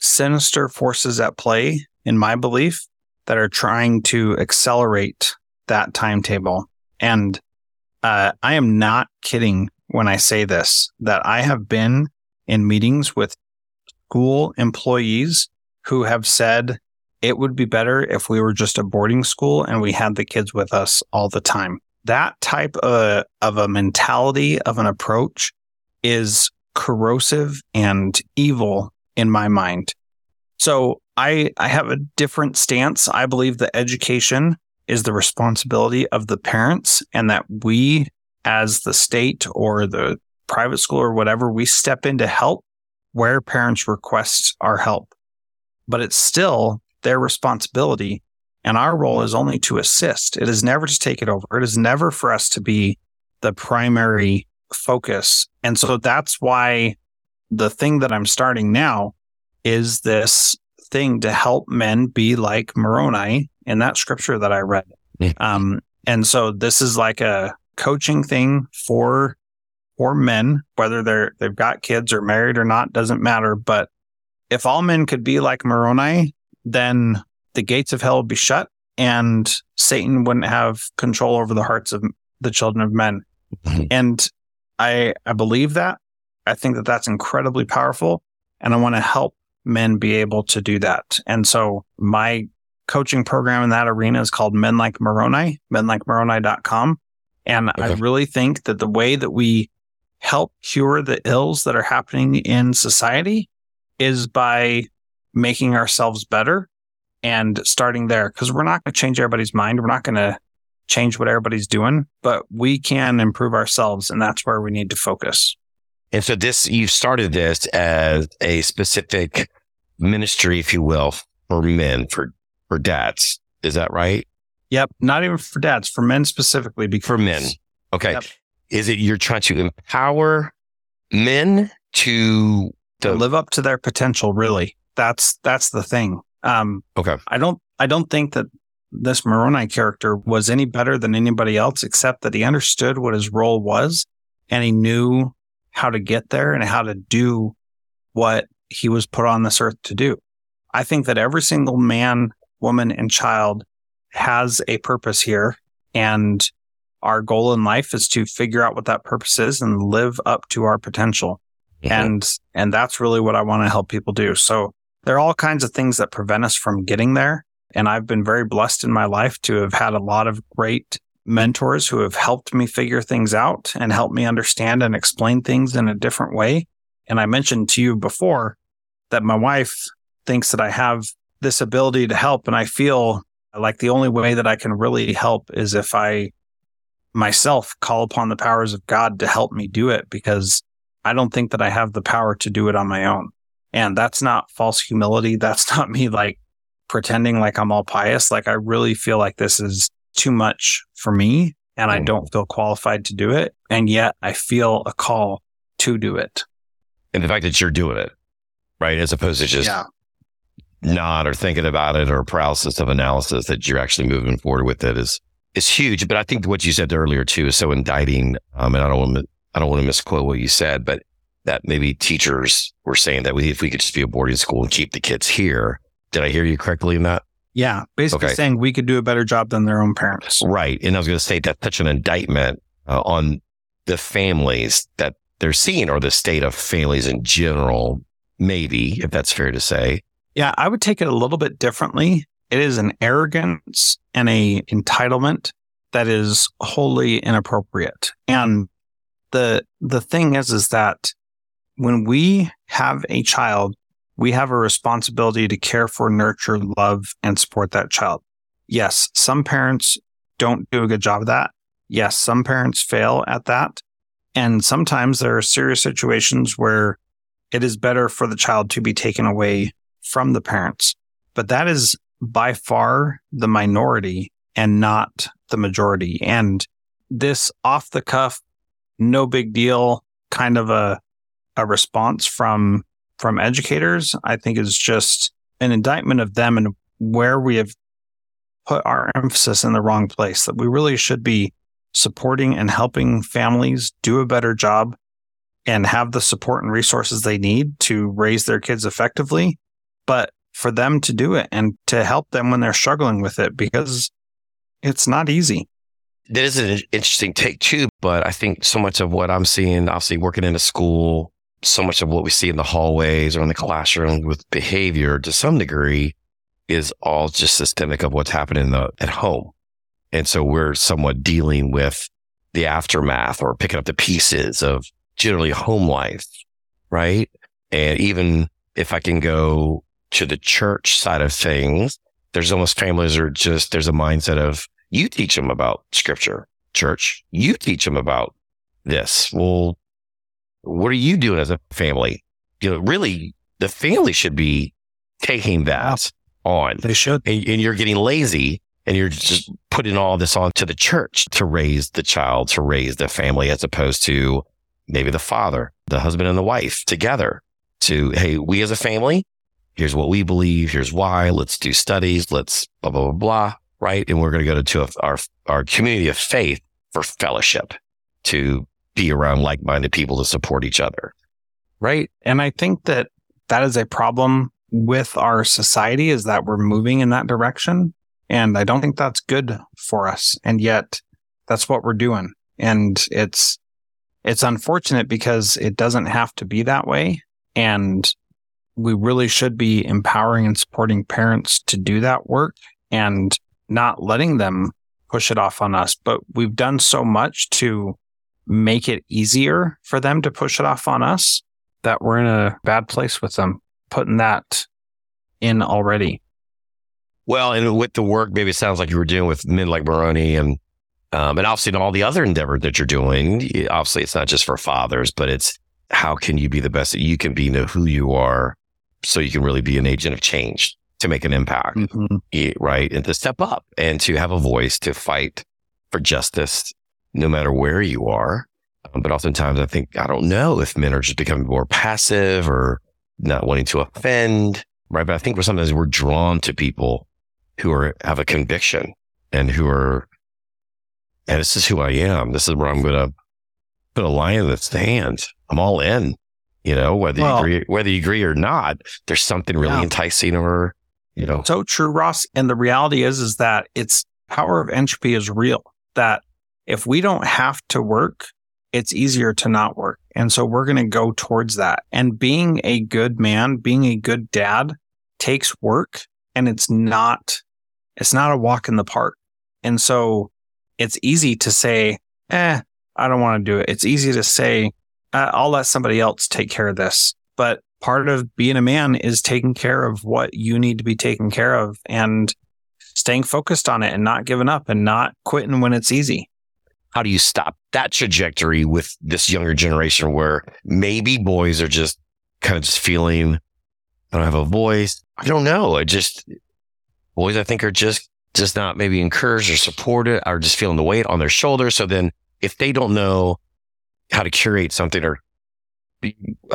sinister forces at play, in my belief, that are trying to accelerate that timetable. And I am not kidding when I say this, that I have been in meetings with school employees who have said, it would be better if we were just a boarding school and we had the kids with us all the time. That type of a mentality, of an approach, is corrosive and evil in my mind. So I have a different stance. I believe that education is the responsibility of the parents, and that we, as the state or the private school or whatever, we step in to help where parents request our help. But it's still their responsibility, and our role is only to assist. It is never to take it over. It is never for us to be the primary focus. And so that's why the thing that I'm starting now is this thing to help men be like Moroni in that scripture that I read. And so this is like a coaching thing for men, whether they've got kids or married or not, doesn't matter. But if all men could be like Moroni, then the gates of hell would be shut, and Satan wouldn't have control over the hearts of the children of men. Mm-hmm. And I believe that. I think that that's incredibly powerful, and I want to help men be able to do that. And so my coaching program in that arena is called Men Like Moroni, menlikemoroni.com. And okay. I really think that the way that we help cure the ills that are happening in society is by making ourselves better and starting there, because we're not going to change everybody's mind. We're not going to change what everybody's doing, but we can improve ourselves. And that's where we need to focus. And so this, you started this as a specific ministry, if you will, for men, for dads. Is that right? Yep. Not even for dads, for men specifically. Because, for men. Okay. Yep. Is it you're trying to empower men to live up to their potential, really? That's the thing. Okay. I don't think that this Moroni character was any better than anybody else, except that he understood what his role was, and he knew how to get there and how to do what he was put on this earth to do. I think that every single man, woman, and child has a purpose here, and our goal in life is to figure out what that purpose is and live up to our potential. Yeah. And that's really what I want to help people do. So there are all kinds of things that prevent us from getting there. And I've been very blessed in my life to have had a lot of great mentors who have helped me figure things out and helped me understand and explain things in a different way. And I mentioned to you before that my wife thinks that I have this ability to help. And I feel like the only way that I can really help is if I myself call upon the powers of God to help me do it, because I don't think that I have the power to do it on my own. And that's not false humility. That's not me like pretending like I'm all pious. Like I really feel like this is too much for me and I don't feel qualified to do it. And yet I feel a call to do it. And the fact that you're doing it, right? As opposed to just not or thinking about it or paralysis of analysis, that you're actually moving forward with it is huge. But I think what you said earlier too is so indicting. And I don't want to misquote what you said, but that maybe teachers were saying that if we could just be a boarding school and keep the kids here. Did I hear you correctly in that? Yeah. Basically saying we could do a better job than their own parents. Right. And I was going to say that's such an indictment on the families that they're seeing, or the state of families in general, maybe, if that's fair to say. Yeah. I would take it a little bit differently. It is an arrogance and a entitlement that is wholly inappropriate. And the thing is that when we have a child, we have a responsibility to care for, nurture, love, and support that child. Yes, some parents don't do a good job of that. Yes, some parents fail at that. And sometimes there are serious situations where it is better for the child to be taken away from the parents. But that is by far the minority and not the majority. And this off-the-cuff, no big deal kind of a response from educators, I think is just an indictment of them and where we have put our emphasis in the wrong place, that we really should be supporting and helping families do a better job and have the support and resources they need to raise their kids effectively, but for them to do it and to help them when they're struggling with it, because it's not easy. That is an interesting take too, but I think so much of what I'm seeing, obviously working in a school, so much of what we see in the hallways or in the classroom with behavior to some degree is all just systemic of what's happening at home. And so we're somewhat dealing with the aftermath or picking up the pieces of generally home life, right? And even if I can go to the church side of things, there's almost families are just, there's a mindset of, you teach them about scripture, church. You teach them about this. Well, what are you doing as a family? You know, really, the family should be taking that on. They should. And you're getting lazy and you're just putting all this on to the church to raise the child, to raise the family, as opposed to maybe the father, the husband and the wife together to, hey, we as a family, here's what we believe. Here's why. Let's do studies. Let's blah, blah, blah, blah. Right. And we're going to go to our community of faith for fellowship, to be around like-minded people to support each other. Right. And I think that that is a problem with our society, is that we're moving in that direction. And I don't think that's good for us. And yet that's what we're doing. And it's unfortunate because it doesn't have to be that way. And we really should be empowering and supporting parents to do that work and not letting them push it off on us. But we've done so much to make it easier for them to push it off on us that we're in a bad place with them, putting that in already. Well, and with the work, maybe it sounds like you were doing with Men Like Moroni and obviously in all the other endeavors that you're doing, obviously it's not just for fathers, but it's how can you be the best that you can be, know who you are, so you can really be an agent of change, to make an impact, right? And to step up and to have a voice to fight for justice, no matter where you are. But oftentimes I think, I don't know if men are just becoming more passive or not wanting to offend, right? But I think sometimes we're drawn to people who have a conviction and and this is who I am. This is where I'm going to put a line in the sand. I'm all in, whether you agree or not, there's something really enticing or... So true, Ross. And the reality is that its power of entropy is real, that if we don't have to work, it's easier to not work. And so we're going to go towards that. And being a good man, being a good dad takes work, and it's not a walk in the park. And so it's easy to say, I don't want to do it. It's easy to say, I'll let somebody else take care of this. But part of being a man is taking care of what you need to be taken care of and staying focused on it and not giving up and not quitting when it's easy. How do you stop that trajectory with this younger generation where maybe boys are just kind of just feeling, I don't have a voice. I don't know. Boys, I think, are just not maybe encouraged or supported, or just feeling the weight on their shoulders. So then if they don't know how to curate something, or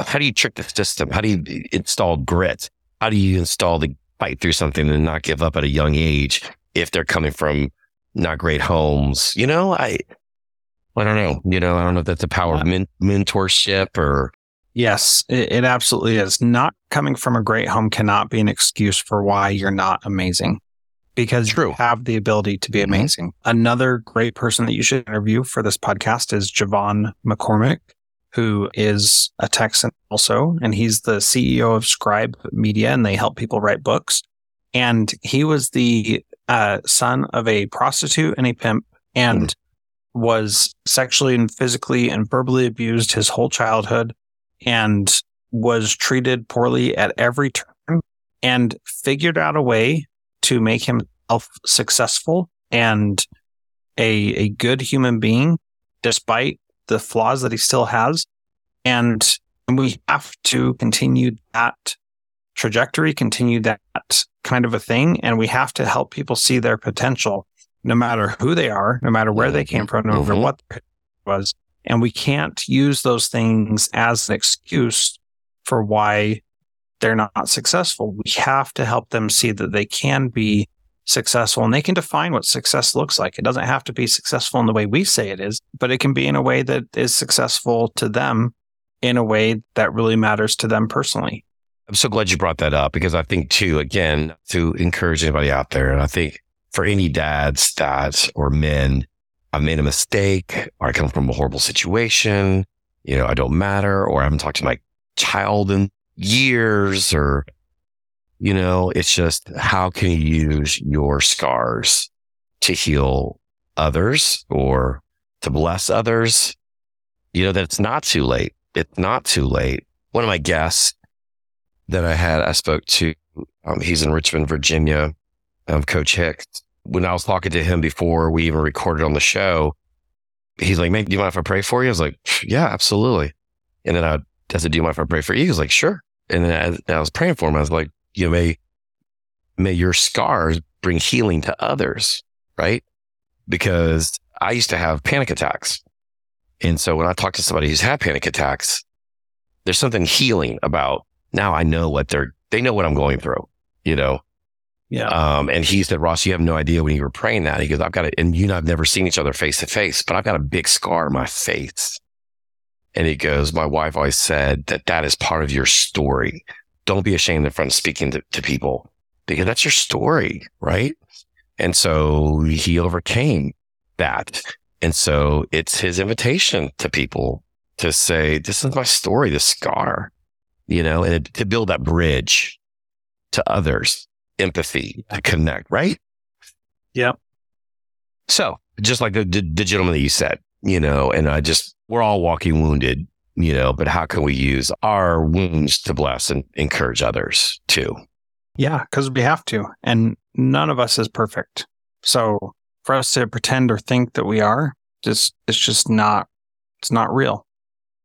how do you trick the system? How do you install grit? How do you install the fight through something and not give up at a young age if they're coming from not great homes? I don't know. I don't know if that's the power of mentorship or... Yes, it absolutely is. Not coming from a great home cannot be an excuse for why you're not amazing, because you have the ability to be amazing. Mm-hmm. Another great person that you should interview for this podcast is Javon McCormick, who is a Texan also, and he's the CEO of Scribe Media, and they help people write books. And he was the son of a prostitute and a pimp, and was sexually and physically and verbally abused his whole childhood, and was treated poorly at every turn, and figured out a way to make himself successful and a good human being despite the flaws that he still has. And we have to continue that trajectory, continue that kind of a thing. And we have to help people see their potential, no matter who they are, no matter where they came from, no matter what their history was. And we can't use those things as an excuse for why they're not successful. We have to help them see that they can be successful, and they can define what success looks like. It doesn't have to be successful in the way we say it is, but it can be in a way that is successful to them, in a way that really matters to them personally. I'm so glad you brought that up, because I think too, again, to encourage anybody out there, and I think for any dads, or men, I've made a mistake, or I come from a horrible situation, I don't matter, or I haven't talked to my child in years, or it's just, how can you use your scars to heal others or to bless others? That it's not too late. It's not too late. One of my guests that I spoke to, he's in Richmond, Virginia, Coach Hicks. When I was talking to him before we even recorded on the show, he's like, "Man, do you mind if I pray for you?" I was like, "Yeah, absolutely." And then I said, "Do you mind if I pray for you?" He was like, "Sure." And then I was praying for him. I was like, may your scars bring healing to others, right? Because I used to have panic attacks. And so when I talk to somebody who's had panic attacks, there's something healing about, now I know what they know what I'm going through, Yeah. And he said, "Ross, you have no idea when you were praying that." He goes, I've never seen each other face to face, but I've got a big scar on my face. And he goes, "My wife always said that is part of your story. Don't be ashamed in front of speaking to people, because that's your story, right?" And so he overcame that. And so it's his invitation to people to say, "This is my story, this scar," and to build that bridge to others, empathy, to connect, right? Yeah. So just like the gentleman that you said, and we're all walking wounded. But how can we use our wounds to bless and encourage others too? Yeah, because we have to. And none of us is perfect. So for us to pretend or think that we are, it's not real.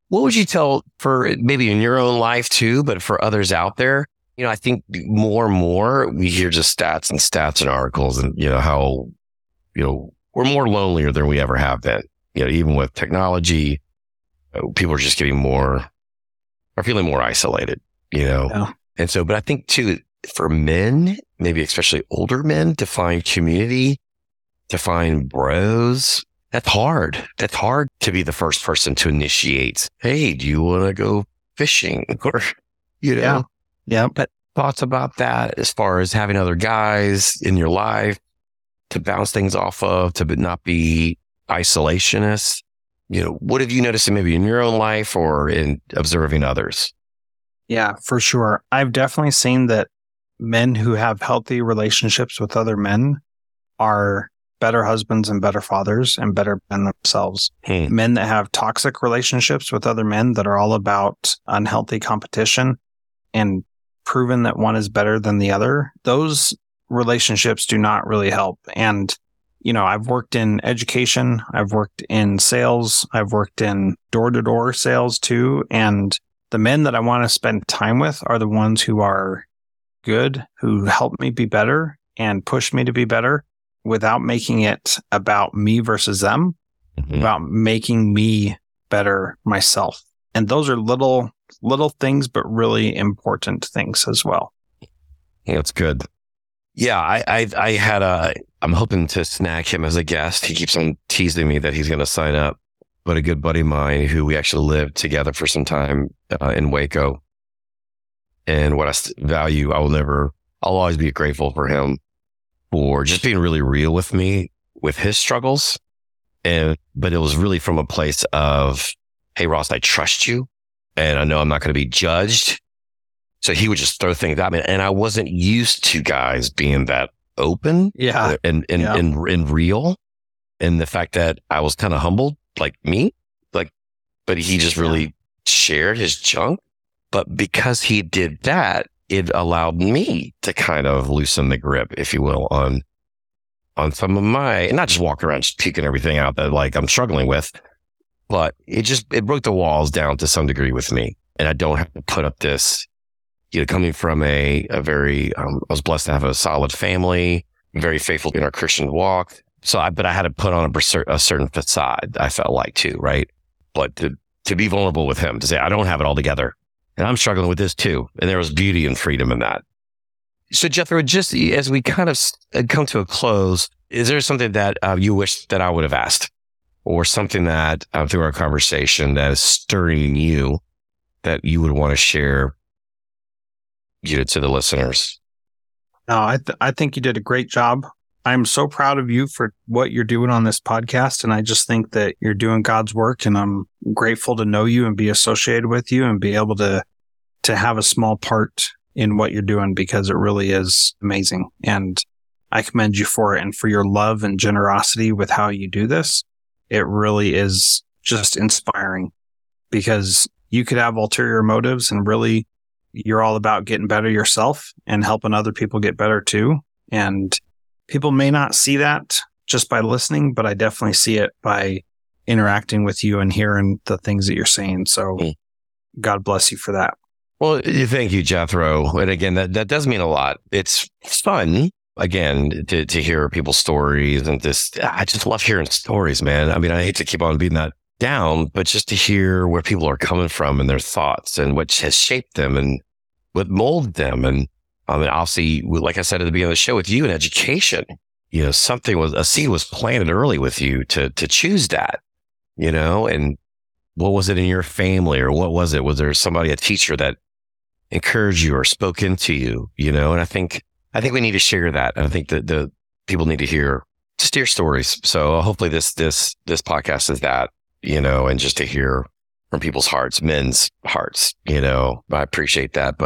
What would you tell, for maybe in your own life too, but for others out there? I think more and more we hear just stats and articles, and how, we're more lonelier than we ever have been, even with technology. People are just feeling more isolated, Yeah. And so, but I think too, for men, maybe especially older men, to find community, to find bros, that's hard. That's hard to be the first person to initiate. Hey, do you want to go fishing? Or, Yeah. But thoughts about that, as far as having other guys in your life to bounce things off of, to not be isolationists? What have you noticed maybe in your own life or in observing others? Yeah, for sure. I've definitely seen that men who have healthy relationships with other men are better husbands and better fathers and better men themselves. Men that have toxic relationships with other men that are all about unhealthy competition and proven that one is better than the other, those relationships do not really help. And, I've worked in education, I've worked in sales, I've worked in door-to-door sales too. And the men that I want to spend time with are the ones who are good, who help me be better and push me to be better without making it about me versus them, about making me better myself. And those are little things, but really important things as well. Yeah, it's good. Yeah, I had I'm hoping to snag him as a guest. He keeps on teasing me that he's going to sign up. But a good buddy of mine who we actually lived together for some time in Waco. And what I value, I'll always be grateful for him for just being really real with me, with his struggles. But it was really from a place of, hey, Ross, I trust you. And I know I'm not going to be judged. So he would just throw things at me. And I wasn't used to guys being that open and real. And the fact that I was kind of humbled, but he just really shared his junk. But because he did that, it allowed me to kind of loosen the grip, if you will, on some of my, and not just walk around just puking everything out that I'm struggling with. But it broke the walls down to some degree with me. And I don't have to put up this, coming from a very, I was blessed to have a solid family, very faithful in our Christian walk. So but I had to put on a certain facade, I felt like too, right? But to be vulnerable with him, to say, I don't have it all together and I'm struggling with this too. And there was beauty and freedom in that. So Jethro, just as we kind of come to a close, is there something that you wish that I would have asked? Or something that through our conversation that is stirring you, that you would want to share, to the listeners? No, I think you did a great job. I'm so proud of you for what you're doing on this podcast, and I just think that you're doing God's work. And I'm grateful to know you and be associated with you and be able to have a small part in what you're doing, because it really is amazing. And I commend you for it and for your love and generosity with how you do this. It really is just inspiring, because you could have ulterior motives and really you're all about getting better yourself and helping other people get better too. And people may not see that just by listening, but I definitely see it by interacting with you and hearing the things that you're saying. So God bless you for that. Well, thank you, Jethro. And again, that does mean a lot. It's fun. Again, to hear people's stories, and I just love hearing stories, man. I mean, I hate to keep on beating that down, but just to hear where people are coming from and their thoughts and what has shaped them and what molded them. And I mean, obviously, like I said at the beginning of the show, with you in education, something a seed was planted early with you to choose that, and what was it in your family, or what was it? Was there somebody, a teacher that encouraged you or spoke into you, and I think we need to share that. And I think that the people need to hear just your stories. So hopefully this podcast is that, and just to hear from people's hearts, men's hearts, I appreciate that.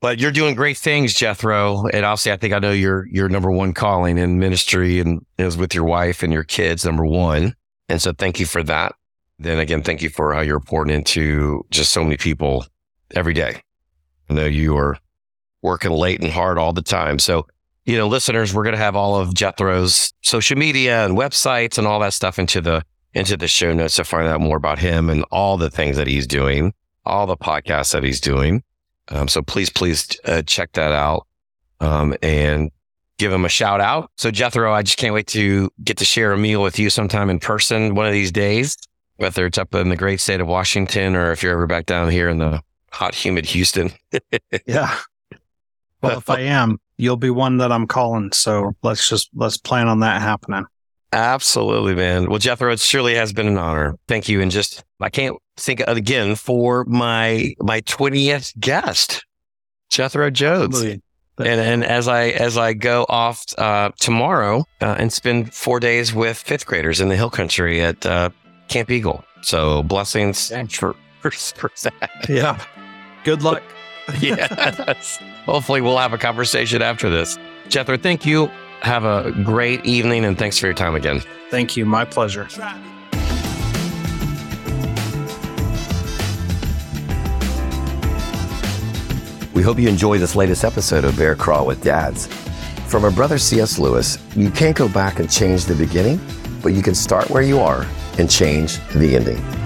But you're doing great things, Jethro. And obviously, I think I know your number one calling in ministry and is with your wife and your kids, number one. And so thank you for that. Then again, thank you for how you're pouring into just so many people every day. I know you are working late and hard all the time. So, listeners, we're going to have all of Jethro's social media and websites and all that stuff into the show notes to find out more about him and all the things that he's doing, all the podcasts that he's doing. So please check that out and give him a shout out. So Jethro, I just can't wait to get to share a meal with you sometime in person one of these days, whether it's up in the great state of Washington or if you're ever back down here in the hot, humid Houston. Yeah. Well, if I am, you'll be one that I'm calling. So let's plan on that happening. Absolutely, man. Well, Jethro, it surely has been an honor. Thank you. And just, I can't think again for my 20th guest, Jethro Jones. Absolutely. And as I go off tomorrow and spend 4 days with fifth graders in the Hill Country at Camp Eagle. So blessings for that. Yeah. Good luck. Yes. Hopefully we'll have a conversation after this. Jethro, thank you. Have a great evening, and thanks for your time again. Thank you. My pleasure. We hope you enjoy this latest episode of Bear Crawl with Dads. From our brother C.S. Lewis, you can't go back and change the beginning, but you can start where you are and change the ending.